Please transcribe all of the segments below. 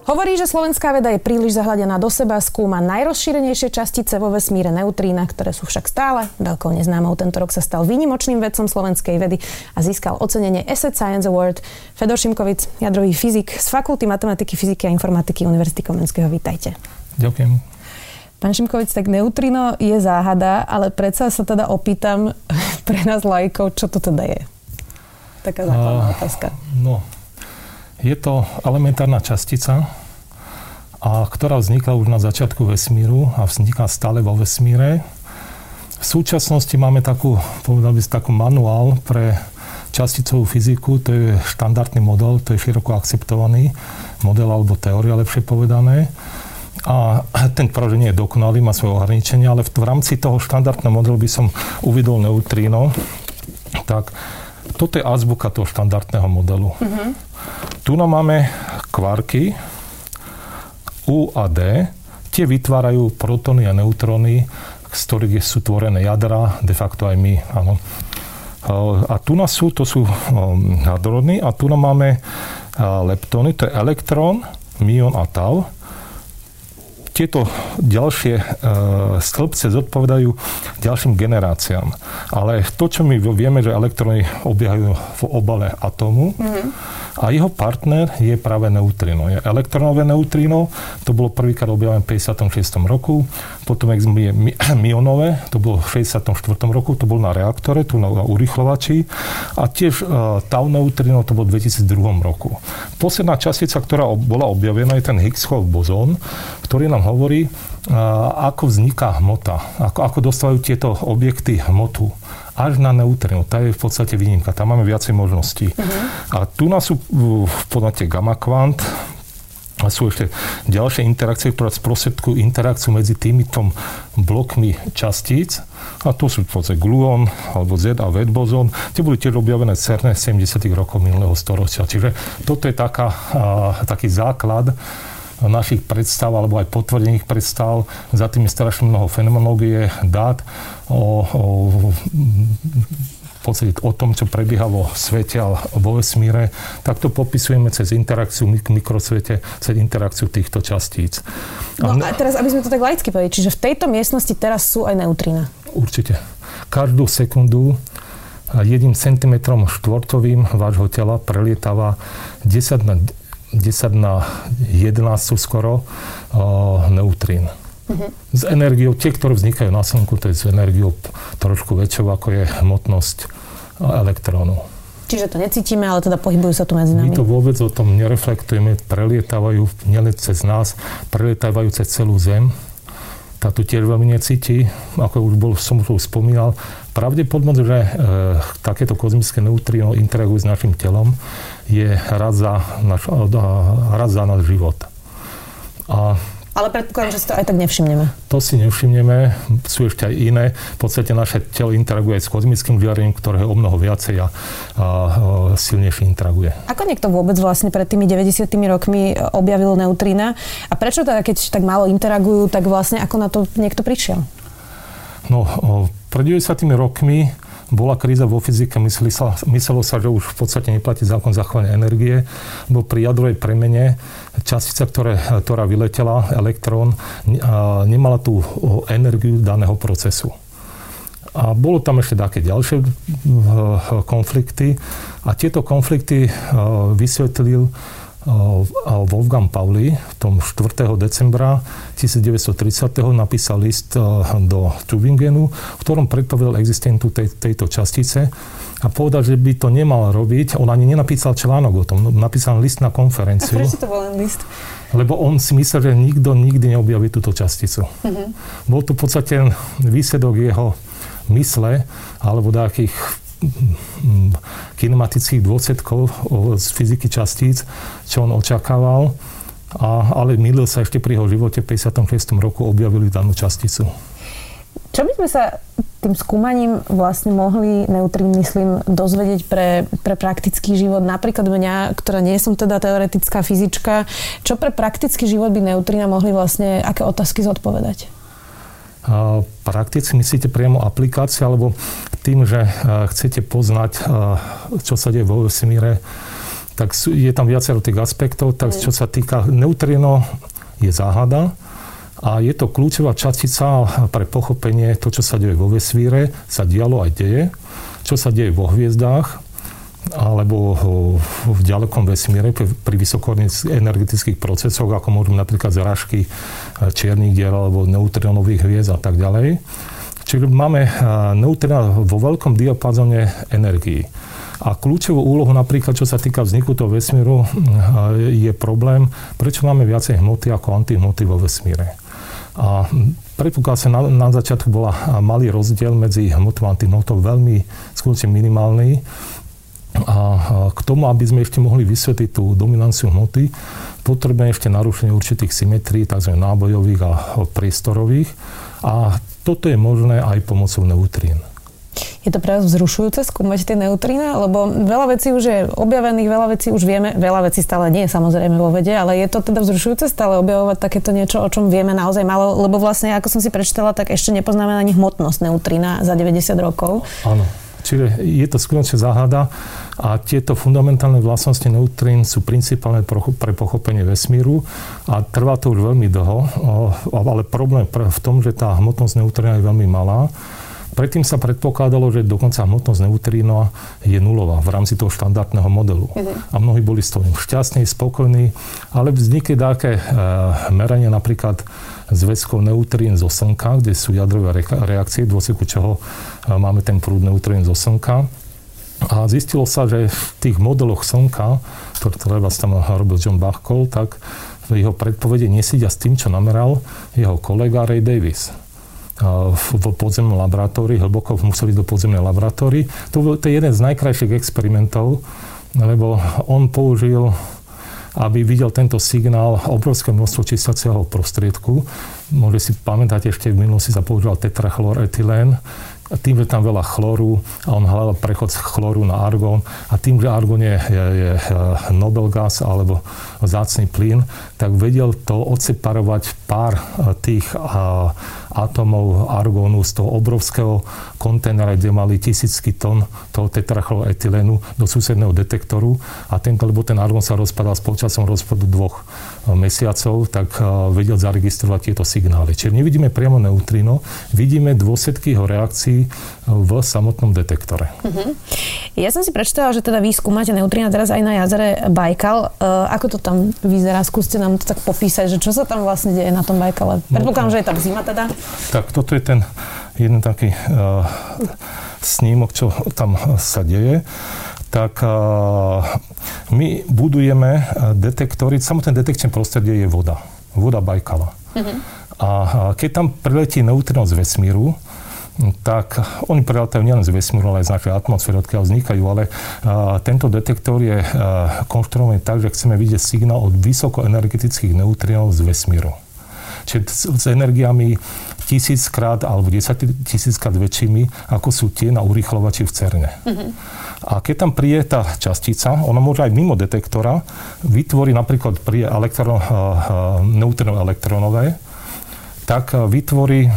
Hovorí, že slovenská veda je príliš zahľadená do seba, skúma najrozšírenejšie častice vo vesmíre neutrína, ktoré sú však stále veľkou neznámou. Tento rok sa stal výnimočným vedcom slovenskej vedy a získal ocenenie ESET Science Award. Fedor Šimkovic, jadrový fyzik z Fakulty matematiky, fyziky a informatiky Univerzity Komenského. Vítajte. Ďakujem. Pán Šimkovic, tak neutrino je záhada, ale predsa sa teda opýtam pre nás laikov, čo to teda je? Taká základná otázka. Je to elementárna častica, ktorá vznikla už na začiatku vesmíru a vzniká stále vo vesmíre. V súčasnosti máme takú manuál pre časticovú fyziku, to je štandardný model, to je široko akceptovaný model alebo teória, lepšie povedané. A ten pravde nie je dokonalý, má svoje ohraničenia, ale v rámci toho štandardného modelu by som uvidol neutrino. Tak toto je azbuka toho štandardného modelu. Mm-hmm. Tu máme kvarky U a D, tie vytvárajú protóny a neutróny, z ktorých sú tvorené jadra, de facto aj my, áno. A tu to sú hadróny a tu máme leptóny, to je elektrón, mion a tau. Tieto ďalšie stĺpce zodpovedajú ďalším generáciám. Ale to, čo my vieme, že elektróny obiehajú v obale atómu a jeho partner je práve neutrino. Je elektronové neutrino, to bolo prvýkrát objavené v 56. roku, potom je mionové, to bolo v 64. roku, to bolo na reaktore, tu na urychľovači a tiež tau neutrino, to bolo v 2002. roku. Posledná častica, ktorá bola objavená, je ten Higgsov bozón, ktorý nám hovorí, ako vzniká hmota, ako dostávajú tieto objekty hmotu až na neutrino. Tá je v podstate výnimka. Tam máme viacej možností. Uh-huh. A tu nás sú v podstate gamma kvant a sú ešte ďalšie interakcie, ktoré sprostredkujú interakciu medzi týmito blokmi častíc. A to sú v podstate gluón alebo Z a V-bozón. Tie boli tiež objavené v CERNe 70. rokov minulého storočia. Čiže toto je taký základ našich predstav, alebo aj potvrdených predstav. Za tým je strašne mnoho fenomenológie, dát o tom, čo prebieha vo svete a vo vesmíre. Tak to popisujeme cez interakciu v mikrosvete, cez interakciu týchto častíc. A teraz, aby sme to tak laicky povedali, čiže v tejto miestnosti teraz sú aj neutrína? Určite. Každú sekundu 1 cm² vášho tela prelietava 10 na 11 skoro neutrín. Uh-huh. S energiou, tie, ktoré vznikajú na slnku, to je s energiou trošku väčšou, ako je hmotnosť elektrónu. Čiže to necítime, ale teda pohybujú sa tu medzi nami. My to vôbec o tom nereflektujeme, prelietávajú nielen cez nás, prelietávajú cez celú Zem. Tá tu tiež veľmi necíti, ako už som už spomínal. Pravdepodobnosť, že takéto kozmické neutrino interagujú s našim telom, je raz za náš život. Ale predpokladám, že si to aj tak nevšimneme. To si nevšimneme, sú ešte aj iné. V podstate naše telo interaguje aj s kozmickým žiarením, ktorého je o mnoho viacej a silnejšie interaguje. Ako niekto vôbec vlastne pred tými 90. rokmi objavil neutrína? A prečo teda, keď tak málo interagujú, tak vlastne ako na to niekto prišiel? Pred 90. rokmi bola kríza vo fyzike, myslelo sa, že už v podstate neplatí zákon zachovania energie, bo pri jadrovej premene častica, ktorá vyletela, elektrón, nemala tú energiu daného procesu. A bolo tam ešte také ďalšie konflikty a tieto konflikty vysvetlil Wolfgang Pauli v tom 4. decembra 1930. napísal list do Tübingenu, v ktorom predpovedal existentu tejto častice a povedal, že by to nemal robiť. On ani nenapísal článok o tom, napísal list na konferenciu. A prečo to bol len list? Lebo on si myslel, že nikto nikdy neobjaví túto časticu. Mm-hmm. Bol to v podstate výsledok jeho mysle alebo nejakých kinematických dôsledkov z fyziky častíc, čo on očakával, ale mýlil sa ešte pri jeho živote v 56. roku objavili danú časticu. Čo by sme sa tým skúmaním vlastne mohli neutrín, myslím, dozvedieť pre praktický život. Napríklad mňa, ktorá nie som teda teoretická fyzička, čo pre praktický život by neutrína mohli vlastne, aké otázky zodpovedať? Prakticky myslíte priamo aplikácia, alebo tým, že chcete poznať, čo sa deje vo vesmíre, tak je tam viacero tých aspektov. Tak čo sa týka neutrino, je záhada. A je to kľúčová častica pre pochopenie to, čo sa deje vo vesmíre, sa dialo aj deje. Čo sa deje vo hviezdách, alebo v ďalekom vesmíre pri vysokoenergetických procesoch, ako môžu napríklad zrážky čiernych dier alebo neutrinových hviezd a tak ďalej. Čiže máme neutrina vo veľkom diapazone energií. A kľúčovou úlohou napríklad, čo sa týka vzniku toho vesmíru, je problém, prečo máme viacej hmoty ako antihmoty vo vesmíre. A predpokladá sa, na začiatku bola malý rozdiel medzi hmotou a antihmotou, veľmi skutočne minimálny. A k tomu, aby sme ešte mohli vysvetliť tú dominanciu hmoty, potrebujeme ešte narušenie určitých symetrií, tzv. Nábojových a priestorových. A toto je možné aj pomocou neutrín. Je to pre vás vzrušujúce skúmať tie neutrína? Lebo veľa vecí už je objavených, veľa vecí už vieme, veľa vecí stále nie je samozrejme vo vede, ale je to teda vzrušujúce stále objavovať takéto niečo, o čom vieme naozaj málo, lebo vlastne, ako som si prečítala, tak ešte nepoznáme ani hmotnosť neutrína za 90 rokov. Áno, čiže je to skutočne záhada a tieto fundamentálne vlastnosti neutrín sú principálne pre pochopenie vesmíru a trvá to už veľmi dlho, ale problém v tom, že tá hmotnosť neutrína je veľmi malá. Predtým sa predpokladalo, že dokonca hmotnosť neutrína je nulová v rámci toho štandardného modelu. A mnohí boli s tým šťastní, spokojní, ale vznikli také meranie napríklad zväzkov neutrín zo slnka, kde sú jadrové reakcie, v dôsledku čoho máme ten prúd neutrín zo slnka. A zistilo sa, že v tých modeloch slnka, ktoré vás tam robil John Bahcall, tak jeho predpovede nesídia s tým, čo nameral jeho kolega Ray Davis v podzemnom laboratórii, hlboko museli ísť do podzemnej laboratórii. To je jeden z najkrajších experimentov, lebo on použil, aby videl tento signál, obrovské množstvo čistiaceho prostriedku. Môžete si pamätať, ešte v minulosti sa používal tetrachloroetylén. Tým, že tam veľa chlóru a on hľadal prechod z chlóru na argón a tým, že argón je Nobel gas alebo vzácny plyn, tak vedel to odseparovať pár tých atomov argónu z toho obrovského konténera, kde mali tisícky tón toho tetrachloroetylénu do susedného detektoru a tento, lebo ten argón sa rozpadal s počasom rozpadu 2 mesiacov, tak vedel zaregistrovať tieto signály. Čiže nevidíme priamo neutrino, vidíme dôsledky jeho reakcií v samotnom detektore. Ja som si prečítala, že teda vy skúmate neutrína teraz aj na jazere Baikal. Ako to tam vyzerá? Skúste nám to tak popísať, že čo sa tam vlastne deje na tom Baikale? Predpokladám, že je tam zima teda. Tak toto je ten jeden taký snímok, čo tam sa deje. Tak my budujeme detektory. Samotné detekčné prostredie je voda. Voda Baikala. A keď tam priletí neutrino z vesmíru, tak oni preletajú nielen z vesmíru, ale aj z našej atmosféry, odkiaľ vznikajú, ale tento detektor je konštruovaný tak, že chceme vidieť signál od vysokoenergetických neutrinov z vesmíru. Čiže s energiami 1000-krát alebo 10 000-krát väčšími, ako sú tie na urýchlovači v CERNe. A keď tam príde tá častica, ona môže aj mimo detektora, vytvorí napríklad príde neutrino elektronové, tak vytvorí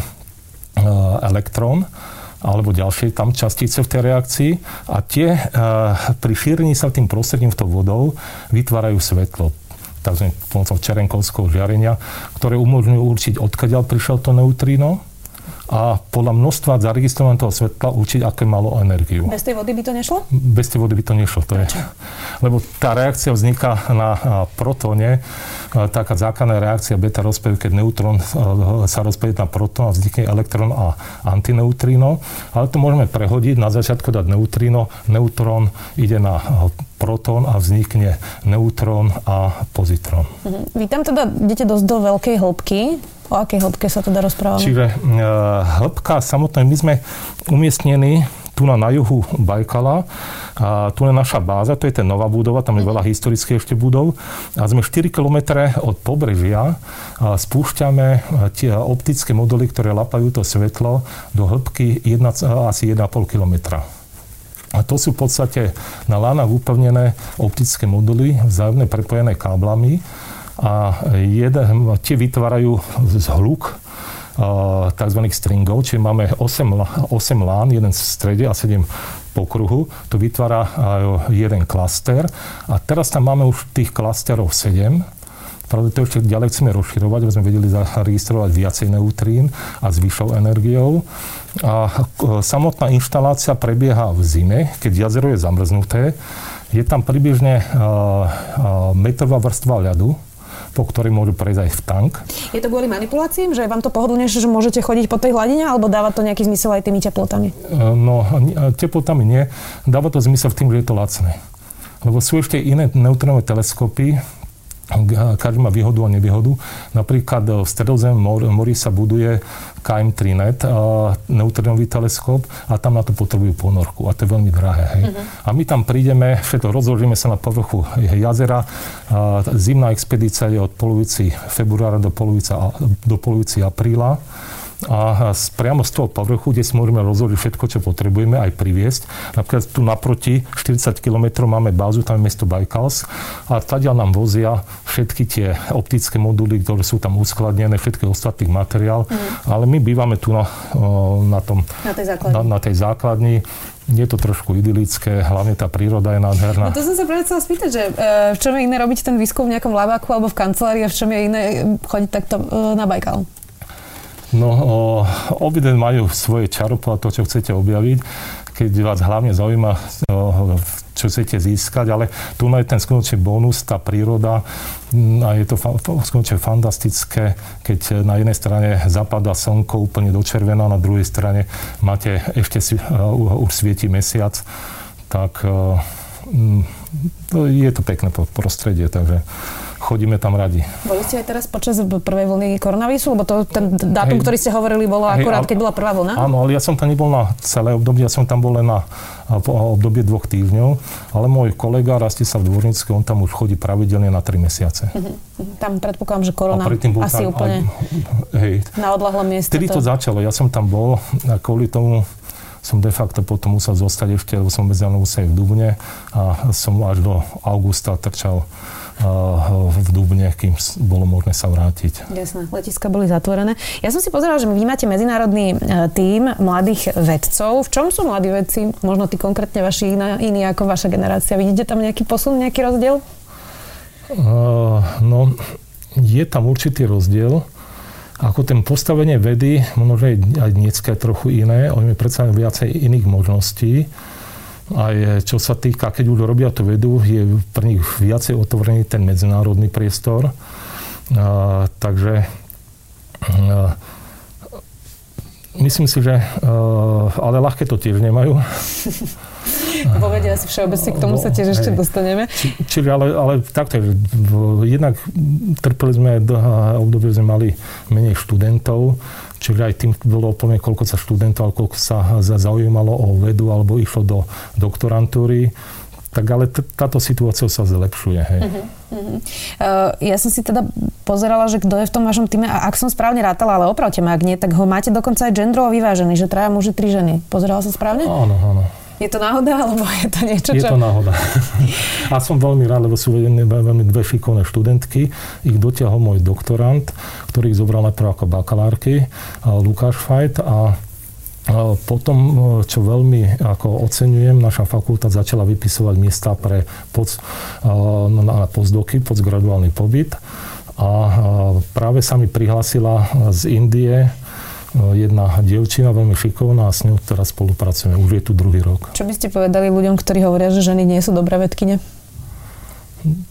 elektrón alebo ďalšie tam častice v tej reakcii a tie pri šírení sa tým prostredím v tou vodou vytvárajú svetlo, tzv. Pomocou čerenkovského žiarenia, ktoré umožňujú určiť, odkiaľ prišlo to neutrino a podľa množstva zaregistrovaného toho svetla určiť, aké malo energiu. Bez tej vody by to nešlo? Bez tej vody by to nešlo. To je. Lebo tá reakcia vzniká na protóne, taká základná reakcia beta rozpadu, keď neutrón sa rozpadne na protón a vznikne elektrón a antineutrino. Ale to môžeme prehodiť, na začiatku dať neutrino, neutrón ide na protón a vznikne neutrón a pozitrón. Vy tam teda idete dosť do veľkej hĺbky. O akej hĺbke sa teda rozprávame? Čiže hĺbka samotná, my sme umiestnení tu na juhu Baikala, a tu je naša báza, to je tá nová budova, tam je veľa historických ešte budov a sme 4 km od pobrežia a spúšťame tie optické moduly, ktoré lapajú to svetlo do hĺbky asi 1,5 kilometra. A to sú v podstate na lánach upevnené optické moduly, vzájomne prepojené káblami a tie vytvárajú zhluk tzv. Stringov, čiže máme 8 lán, jeden v strede a 7 po kruhu. To vytvára jeden klaster a teraz tam máme už tých klasterov 7. Pravda, to ešte ďalej chceme rozširovať, aby sme vedeli zaregistrovať viacej neutrín a s vyššou energiou. A samotná inštalácia prebieha v zime, keď jazero je zamrznuté. Je tam približne metrová vrstva ľadu, po ktorej môžu prejsť aj v tank. Je to kvôli manipuláciám, že vám to pohodlne, že môžete chodiť po tej hladine, alebo dáva to nejaký zmysel aj tými teplotami? No, teplotami nie. Dáva to zmysel v tým, že je to lacné. Lebo sú ešte iné neutrinové teleskopy, každý má výhodu a nevýhodu. Napríklad v Stredozemnom mori sa buduje KM3NeT, neutrinový teleskop, a tam na to potrebujú ponorku. A to je veľmi drahé, hej. Uh-huh. A my tam prídeme, všetko rozložíme sa na povrchu jazera. Zimná expedícia je od polovici februára do polovici apríla. A priamo z toho povrchu, kde si môžeme rozložiť všetko, čo potrebujeme, aj priviesť. Napríklad tu naproti, 40 km máme bázu, tam je mesto Baikalsk a tadiaľ nám vozia všetky tie optické moduly, ktoré sú tam uskladnené, všetky ostatných materiál, ale my bývame tu na tej základni. Je to trošku idylické, hlavne tá príroda je nádherná. No to som sa práve chcela spýtať, že v čom je iné robiť ten výskum v nejakom labáku alebo v kancelárii a v čom je iné chodiť takto na Baikal? No, obidve majú svoje čaro podľa toho, čo chcete objaviť, keď vás hlavne zaujíma, čo chcete získať, ale tu je ten skutočný bonus, tá príroda a je to skutočne fantastické, keď na jednej strane zapadá slnko úplne do červena, na druhej strane máte ešte už svieti mesiac, tak je to pekné prostredie, takže chodíme tam radi. Boli ste aj teraz počas prvej vlny koronavírusu? Lebo to ten dátum, ktorý ste hovorili, bolo akurát, keď bola prvá vlna? Áno, ale ja som tam nebol na celé obdobie, ja som tam bol len na obdobie 2 týždňov, ale môj kolega Rastislav Dvornický, on tam už chodí pravidelne na 3 mesiace. Uh-huh. Tam predpokladám, že korona asi úplne na odlahlom mieste. Vtedy to začalo, ja som tam bol a kvôli tomu som de facto potom musel zostať ešte, lebo som medzinárodnou musel v Dubne a som až do augusta trčal v Dubne, kým bolo možné sa vrátiť. Jasné, letiska boli zatvorené. Ja som si pozerala, že vy máte medzinárodný tím mladých vedcov. V čom sú mladí vedci? Možno tí konkrétne vaši iní ako vaša generácia. Vidíte tam nejaký posun, nejaký rozdiel? No, je tam určitý rozdiel. Ako ten postavenie vedy, možno aj dneska je trochu iné. Oni predstavujú viacej iných možností. Aj čo sa týka, keď už robia tú vedu, je pre nich viacej otvorený ten medzinárodný priestor. Takže myslím si, že ale ľahké to tiež nemajú. Vo vede asi všeobecne, k tomu sa tiež ešte dostaneme. Čiže ale takto, jednak trpeli sme obdobie, že sme mali menej študentov. Čiže aj tým bolo úplne, koľko sa študentov, koľko sa zaujímalo o vedu alebo išlo do doktorantúry. Tak ale táto situácia sa zlepšuje, hej. Uh-huh, uh-huh. Ja som si teda pozerala, že kto je v tom vašom týme, a ak som správne rátala, ale opravte ma, ak nie, tak ho máte dokonca aj genderovo vyvážený, že 3 muži, 3 ženy. Pozerala som správne? Áno. Je to náhoda, alebo je to niečo, čo... Je to náhoda. A som veľmi rád, lebo sú veľmi dve šikovné študentky. Ich dotiahol môj doktorant, ktorý ich zobral najprv ako bakalárky, Lukáš Fajt. A potom, čo veľmi ako oceňujem, naša fakulta začala vypisovať miesta pre postdoky, postgraduálny pobyt. A práve sa mi prihlasila z Indie jedna dievčina, veľmi šikovná, a s ňou teraz spolupracujeme. Už je tu 2. rok. Čo by ste povedali ľuďom, ktorí hovoria, že ženy nie sú dobré vedkyne?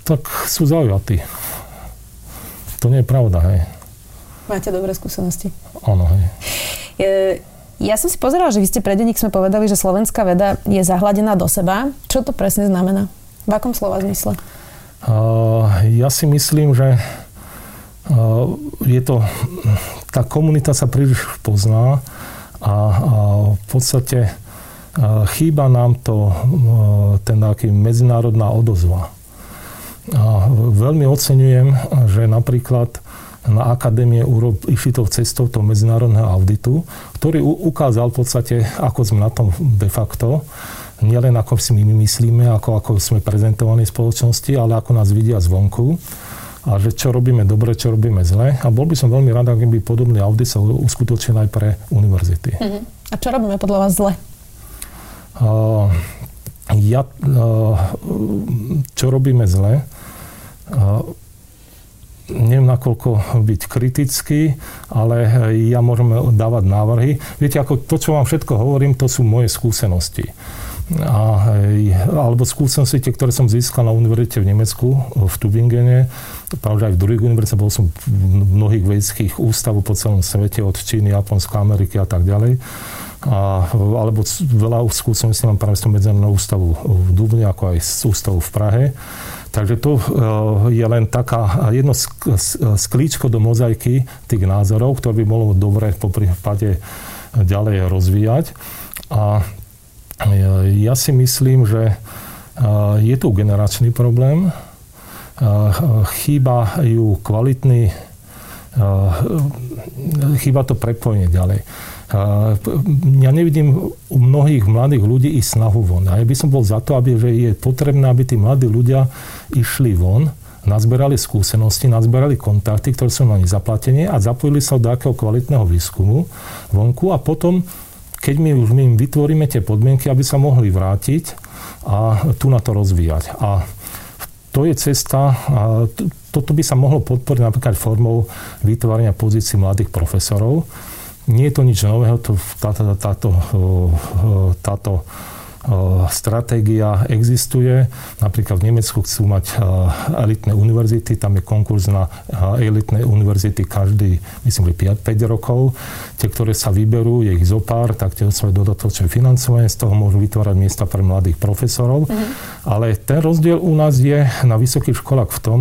Tak sú zaujatí. To nie je pravda, hej. Máte dobré skúsenosti? Áno, hej. Ja som si pozerala, že vy ste pre Denník Sme povedali, že slovenská veda je zahladená do seba. Čo to presne znamená? V akom slova zmysle? Ja si myslím, že je to... Tá komunita sa príliš pozná a v podstate Chýba nám to medzinárodná odozva. A veľmi oceňujem, že napríklad na akadémie išli tou cestou toho medzinárodného auditu, ktorý ukázal v podstate, ako sme na tom de facto, nielen ako si my myslíme, ako sme prezentovaní v spoločnosti, ale ako nás vidia zvonku a že čo robíme dobre, čo robíme zle. A bol by som veľmi rád, ak by podobný audit sa uskutočil aj pre univerzity. Uh-huh. A čo robíme podľa vás zle? Čo robíme zle? Neviem, nakoľko byť kritický, ale ja môžem dávať návrhy. Viete, ako to, čo vám všetko hovorím, to sú moje skúsenosti. Alebo skúsenosti, ktoré som získal na univerzite v Nemecku, v Tübingene, pravda aj v druhých univerzitách, bol som v mnohých vedeckých ústavov po celom svete, od Číny, Japonska, Ameriky a tak ďalej. Alebo veľa skúseností mám práve z toho medzinárodného ústavu v Dubne, ako aj z ústavu v Prahe. Takže to je len taká jedno sklíčko do mozaiky tých názorov, ktoré by bolo dobre po prípade ďalej rozvíjať. A ja si myslím, že je tu generačný problém. Chýba to prepojenie ďalej. Ja nevidím u mnohých mladých ľudí i snahu von. A ja by som bol za to, že je potrebné, aby tí mladí ľudia išli von, nazberali skúsenosti, nazberali kontakty, ktoré sú na nich zaplatenie a zapojili sa do takého kvalitného výskumu vonku a potom, keď my im vytvoríme tie podmienky, aby sa mohli vrátiť a tu na to rozvíjať. A to je cesta, toto by sa mohlo podporiť napríklad formou vytvárania pozícií mladých profesorov. Nie je to nič nového, táto stratégia existuje. Napríklad v Nemecku chcú mať elitné univerzity, tam je konkurs na elitné univerzity každý, myslím, 5 rokov. Tie, ktoré sa vyberú, je ich zopár, tak tie svoje dodatočné financovanie, z toho môžu vytvárať miesta pre mladých profesorov. Mhm. Ale ten rozdiel u nás je na vysokých školách v tom,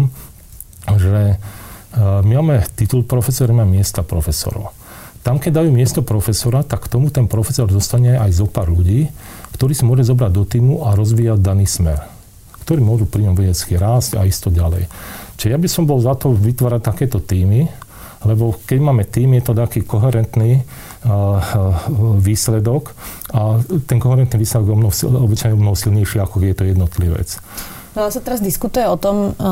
že my máme titul profesora, máme miesta profesorov. Tam, keď dajú miesto profesora, tak tomu ten profesor dostane aj zo pár ľudí, ktorí si môže zobrať do týmu a rozvíjať daný smer, ktorí môžu pri ňom vedecky rásť a isto ďalej. Čiže ja by som bol za to vytvárať takéto týmy, lebo keď máme tým, je to taký koherentný výsledok a ten koherentný výsledok je obyčajne mnoho silnejší, ako je to jednotlivec. No, sa teraz diskutuje o tom, a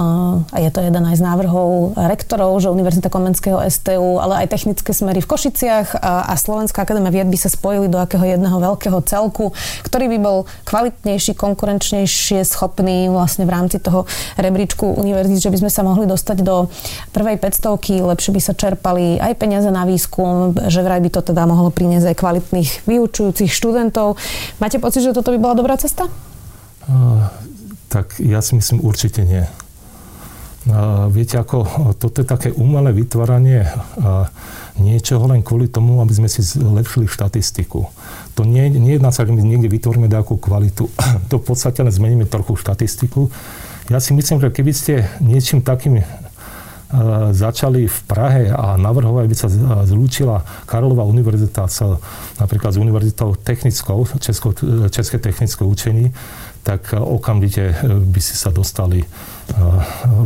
je to jeden aj z návrhov rektorov, že Univerzita Komenského, STU, ale aj technické smery v Košiciach a Slovenská akadémia vied by sa spojili do akého jedného veľkého celku, ktorý by bol kvalitnejší, konkurenčnejšie schopný vlastne v rámci toho rebríčku univerzít, že by sme sa mohli dostať do prvej 500-ky, lepšie by sa čerpali aj peniaze na výskum, že vraj by to teda mohlo priniesť aj kvalitných vyučujúcich študentov. Máte pocit, že toto by bola dobrá cesta? Tak ja si myslím, určite nie. Viete, ako toto je také umelé vytváranie niečoho len kvôli tomu, aby sme si zlepšili štatistiku. To nie je na sa, že my niekde vytvoríme nejakú kvalitu. To v podstate len zmeníme trochu štatistiku. Ja si myslím, že keby ste niečím takým začali v Prahe a navrhovali, aby sa zlúčila Karlova univerzita napríklad s univerzitou technickou, České technické učení, tak okamžite by si sa dostali,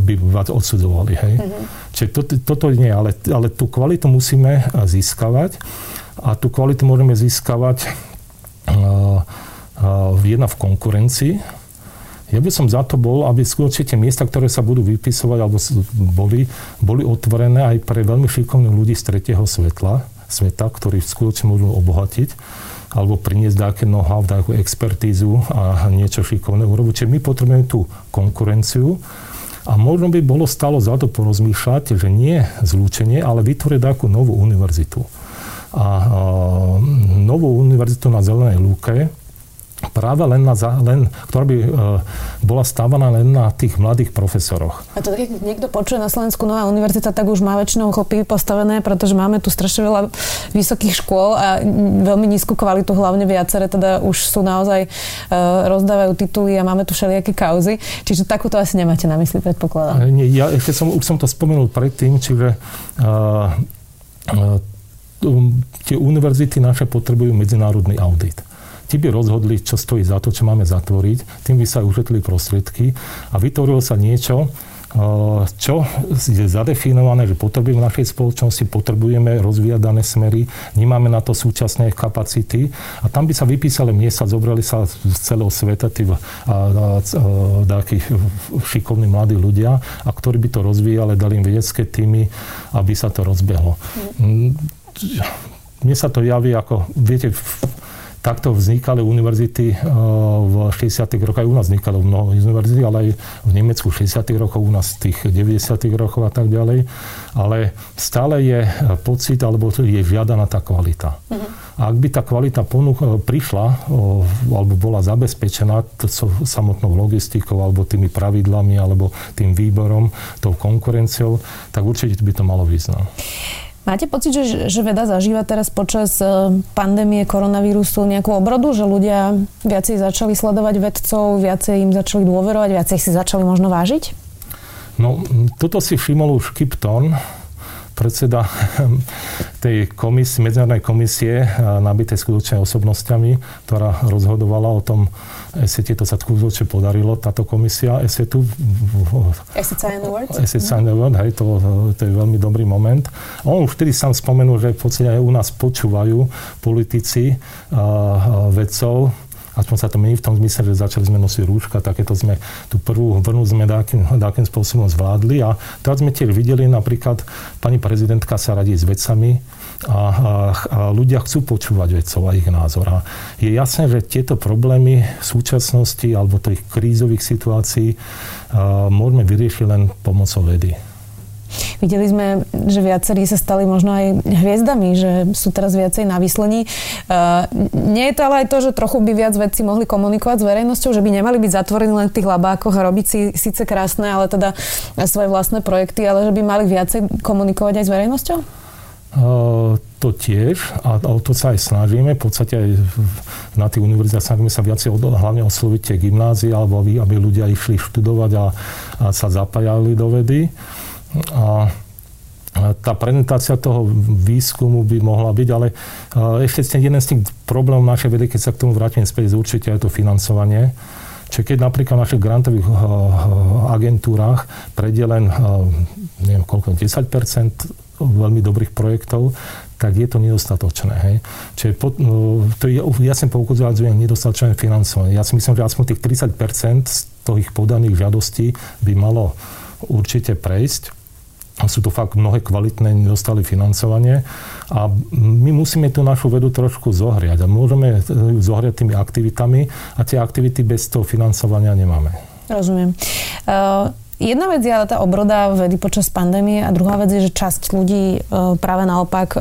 by vás odsudzovali. Hej? Čiže toto nie, ale tú kvalitu musíme získavať a tú kvalitu môžeme získavať jedna v konkurencii. Ja by som za to bol, aby skutočne tie miesta, ktoré sa budú vypisovať, alebo boli otvorené aj pre veľmi šikovných ľudí z tretieho sveta, ktorí skutočne môžu obohatiť, alebo priniesť nejaké know-how, nejakú expertízu a niečo šikovné urobiť. Čiže my potrebujeme tú konkurenciu a možno by bolo stálo za to porozmýšľať, že nie zlúčenie, ale vytvoriť nejakú novú univerzitu. A novú univerzitu na Zelenej lúke, práve ktorá by bola stávaná len na tých mladých profesoroch. A to tak, keď niekto počuje na Slovensku nová univerzita, tak už má väčšinou chlopy postavené, pretože máme tu strašne veľa vysokých škôl a veľmi nízku kvalitu, hlavne viacere, teda už sú naozaj, rozdávajú tituly a máme tu všelijaké kauzy. Čiže takúto asi nemáte na mysli, predpokladám. Nie, ja ešte už som to spomenul predtým, čiže tie univerzity naše potrebujú medzinárodný audit. Ti by rozhodli, čo stojí za to, čo máme zatvoriť. Tým by sa ušetrili prostriedky a vytvorilo sa niečo, čo je zadefinované, že potrebujeme v našej spoločnosti, potrebujeme rozvíjať dané smery, nemáme na to súčasné kapacity a tam by sa vypísali miesta, zobrali sa z celého sveta tí takí šikovní mladí ľudia, a ktorí by to rozvíjali, dali im vedecké týmy, aby sa to rozbehlo. Mne sa to javí ako, viete, takto vznikali univerzity v 60. rokoch. Aj u nás vznikalo mnoho univerzity, ale aj v Nemecku 60. rokov, u nás tých 90. rokov a tak ďalej. Ale stále je pocit, alebo je žiadaná tá kvalita. A ak by tá kvalita prišla, alebo bola zabezpečená samotnou logistikou, alebo tými pravidlami, alebo tým výborom, tou konkurenciou, tak určite by to malo význam. Máte pocit, že veda zažíva teraz počas pandémie koronavírusu nejakú obrodu? Že ľudia viacej začali sledovať vedcov, viacej im začali dôverovať, viacej si začali možno vážiť? No, toto si všimol už Kipton, predseda tej medzinárodnej komisie nabitej skutočne osobnostiami, ktorá rozhodovala o tom ESETe. To sa skutočne podarilo, táto komisia ESETu. ESET Science Award. ESET Science Award, hej, to je veľmi dobrý moment. A on už vtedy sám spomenul, že v podstate aj u nás počúvajú politici vedcov. Aspoň sa to mení v tom zmysle, že začali sme nosiť rúška, takéto sme tú prvú vlnu sme takým spôsobom zvládli a teraz sme tiež videli, napríklad pani prezidentka sa radí s vedcami a ľudia chcú počúvať vedcov a ich názor. A je jasné, že tieto problémy v súčasnosti alebo tých krízových situácií môžeme vyriešiť len pomocou vedy. Videli sme, že viacerí sa stali možno aj hviezdami, že sú teraz viacej na výslení. Nie je to ale aj to, že trochu by viac vedci mohli komunikovať s verejnosťou, že by nemali byť zatvorení len v tých labákoch a robiť si síce krásne, ale teda svoje vlastné projekty, ale že by mali viacej komunikovať aj s verejnosťou? To tiež, a o to sa aj snažíme, v podstate aj na tých univerzitách snažíme sa viacej hlavne osloviť tie gymnázie, alebo aby ľudia išli študovať a sa zapájali do vedy. A tá prezentácia toho výskumu by mohla byť, ale ešte jeden z tých problémov našej vedy, keď sa k tomu vrátim späť, je určite aj to financovanie. Čiže keď napríklad v našich grantových agentúrach prejde len, neviem koľko, 10% veľmi dobrých projektov, tak je to nedostatočné. Hej. Čiže to je, ja som poukazujem nedostatočné financovanie. Ja si myslím, že aspoň tých 30% z tých podaných žiadostí by malo určite prejsť. Sú to fakt mnohé kvalitné, nedostali financovanie a my musíme tú našu vedu trošku zohriať a môžeme ju zohriať tými aktivitami a tie aktivity bez toho financovania nemáme. Rozumiem. Jedna vec je ale tá obroda vedy počas pandémie a druhá vec je, že časť ľudí práve naopak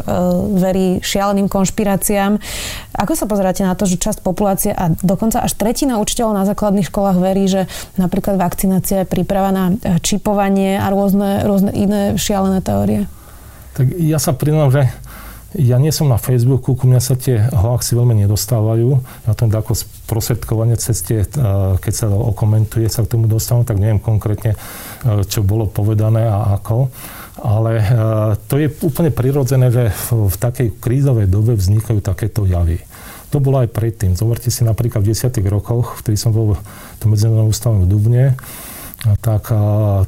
verí šialeným konšpiráciám. Ako sa pozeráte na to, že časť populácie a dokonca až tretina učiteľov na základných školách verí, že napríklad vakcinácia je príprava na čipovanie a rôzne iné šialené teórie? Tak ja sa priznám, že ja nie som na Facebooku, ku mňa sa tie hoaxy veľmi nedostávajú. Ja to ako sprosvedkovanie cez tie, keď sa okomentuje, sa k tomu dostávam, tak neviem konkrétne, čo bolo povedané a ako. Ale to je úplne prirodzené, že v takej krízovej dobe vznikajú takéto javy. To bolo aj predtým. Zoberte si napríklad v 10 rokoch, vtedy som bol v medzinárodnom ústave v Dubne, tak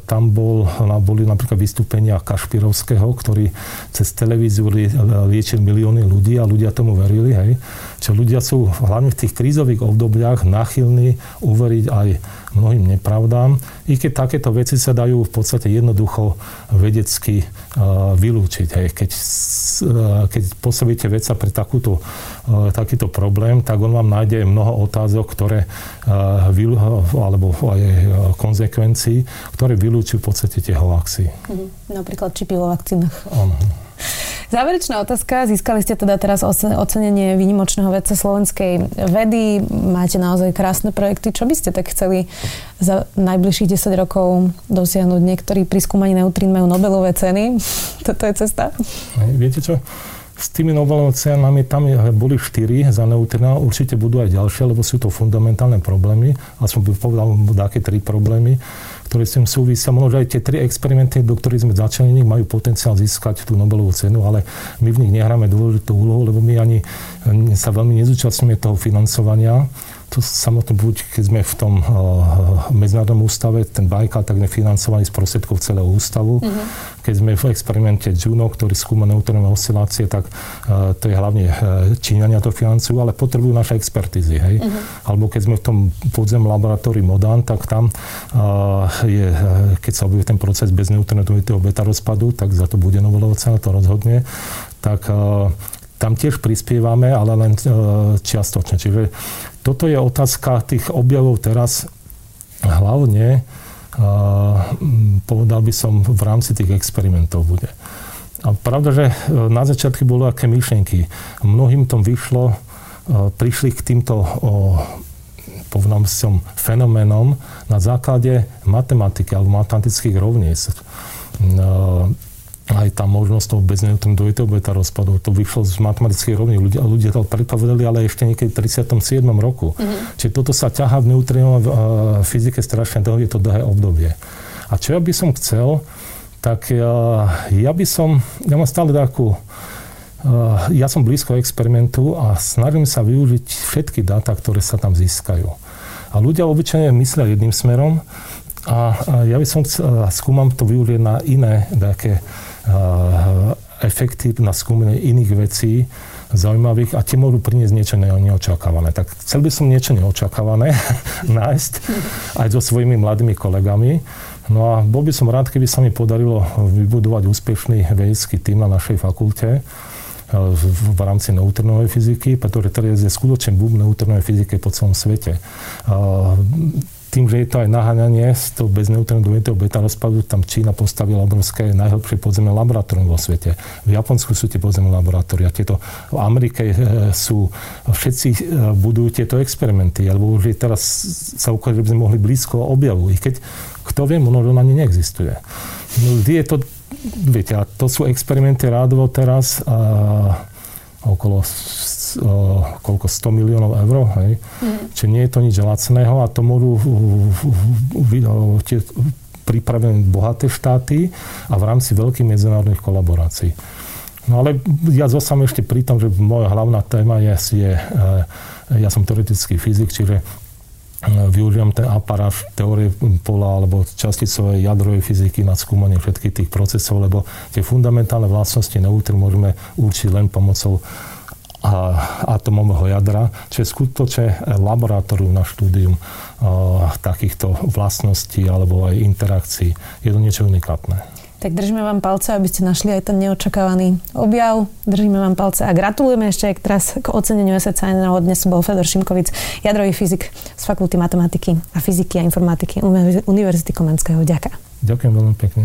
tam boli napríklad vystúpenia Kašpírovského, ktorý cez televíziu liečil milióny ľudí a ľudia tomu verili. Hej. Čiže ľudia sú hlavne v tých krízových obdobiach náchylní uveriť aj mnohým nepravdám, i keď takéto veci sa dajú v podstate jednoducho vedecky vylúčiť. Hej. Keď postavíte vedca pre takýto problém, tak on vám nájde mnoho otázok, ktoré alebo aj konzekvencií, ktoré vylúčujú v podstate tie hoaxy. Napríklad čipy vo vakcínach. Áno. Záverečná otázka. Získali ste teda teraz ocenenie výnimočného vedca slovenskej vedy. Máte naozaj krásne projekty. Čo by ste tak chceli za najbližších 10 rokov dosiahnuť? Niektorí pri skúmaní neutrín majú Nobelové ceny. Toto je cesta. Viete čo? S tými Nobelovými cenami tam boli 4 za neutrína, určite budú aj ďalšie, lebo sú to fundamentálne problémy. Aspoň by povedal také 3 problémy, ktoré s tým súvisia. Možno aj tie tri experimenty, do ktorých sme začlenení, majú potenciál získať tú Nobelovú cenu, ale my v nich nehráme dôležitú úlohu, lebo my ani sa veľmi nezúčastňujeme toho financovania. To samotné buď, keď sme v tom medzinárodnom ústave, ten Baikal, tak nefinancovaný z prostriedkov celého ústavu. Mm-hmm. Keď sme v experimente Juno, ktorý skúma neutronové oscilácie, tak to je hlavne Číňania to financujú, ale potrebujú naše expertízy, hej. Mm-hmm. Alebo keď sme v tom podzemnom laboratóriu Modan, tak tam je, keď sa objaví ten proces bez neutronového beta rozpadu, tak za to bude Nobelová cena, to rozhodne. Tak tam tiež prispievame, ale len čiastočne. Čiže toto je otázka tých objavov teraz hlavne, povedal by som, v rámci tých experimentov bude. A pravda, že na začiatku boli aké myšlienky. Mnohým tom vyšlo, prišli k týmto povedal by som, fenoménom na základe matematiky alebo matematických rovníc. Aj tá možnosť toho bezneutrón dvojitého beta rozpadu. To vyšlo z matematických rovní. Ľudia to predpovedali, ale ešte niekedy v 37. roku. Mm-hmm. Čiže toto sa ťahá v neutrónovej fyzike strašne dlho, je to dlhé obdobie. A čo ja by som chcel, tak ja mám stále takú, ja som blízko experimentu a snažím sa využiť všetky dáta, ktoré sa tam získajú. A ľudia obyčajne myslia jedným smerom a ja by som skúmam to využiť na iné také efekty na skúmanie iných vecí zaujímavých a tie môžu priniesť niečo neočakávané. Tak chcel by som niečo neočakávané nájsť aj so svojimi mladými kolegami. No a bol by som rád, keby sa mi podarilo vybudovať úspešný vedecký tím na našej fakulte v rámci neutronovej fyziky, pretože teraz je skutočný boom neutronovej fyziky po celom svete. Tým, že je to aj naháňanie z toho bezneutrónového dvojitého beta rozpadu, tam Čína postavila obrovské najhlbšie podzemné laboratórium vo svete. V Japonsku sú tie podzemné laboratória. Tieto v Amerike sú, všetci budujú tieto experimenty, alebo už je teraz sa ukáže, že by sme mohli blízko objavu. I keď, kto vie, ono ani neexistuje. No, je to, viete, a to sú experimenty rádovo teraz okolo koľko 100 miliónov eur, hej. Čiže nie je to nič lacného a to môžu pripravené bohaté štáty a v rámci veľkých medzinárodných kolaborácií. No ale ja zostanem ešte pri tom, že moja hlavná téma je ja som teoretický fyzik, čiže využívam ten aparát teórie pola alebo časticovej jadrovej fyziky na skúmanie všetkých tých procesov, lebo tie fundamentálne vlastnosti neutrón môžeme určiť len pomocou atomového jadra, čo je skutočne laboratórium na štúdium takýchto vlastností alebo aj interakcií. Je to niečo unikátne. Tak držíme vám palce, aby ste našli aj ten neočakávaný objav. Držíme vám palce a gratulujeme ešte teraz k oceneniu ESET Science Award. Dnes bol Fedor Šimkovic, jadrový fyzik z Fakulty matematiky a fyziky a informatiky Univerzity Komenského. Ďakujem. Ďakujem veľmi pekne.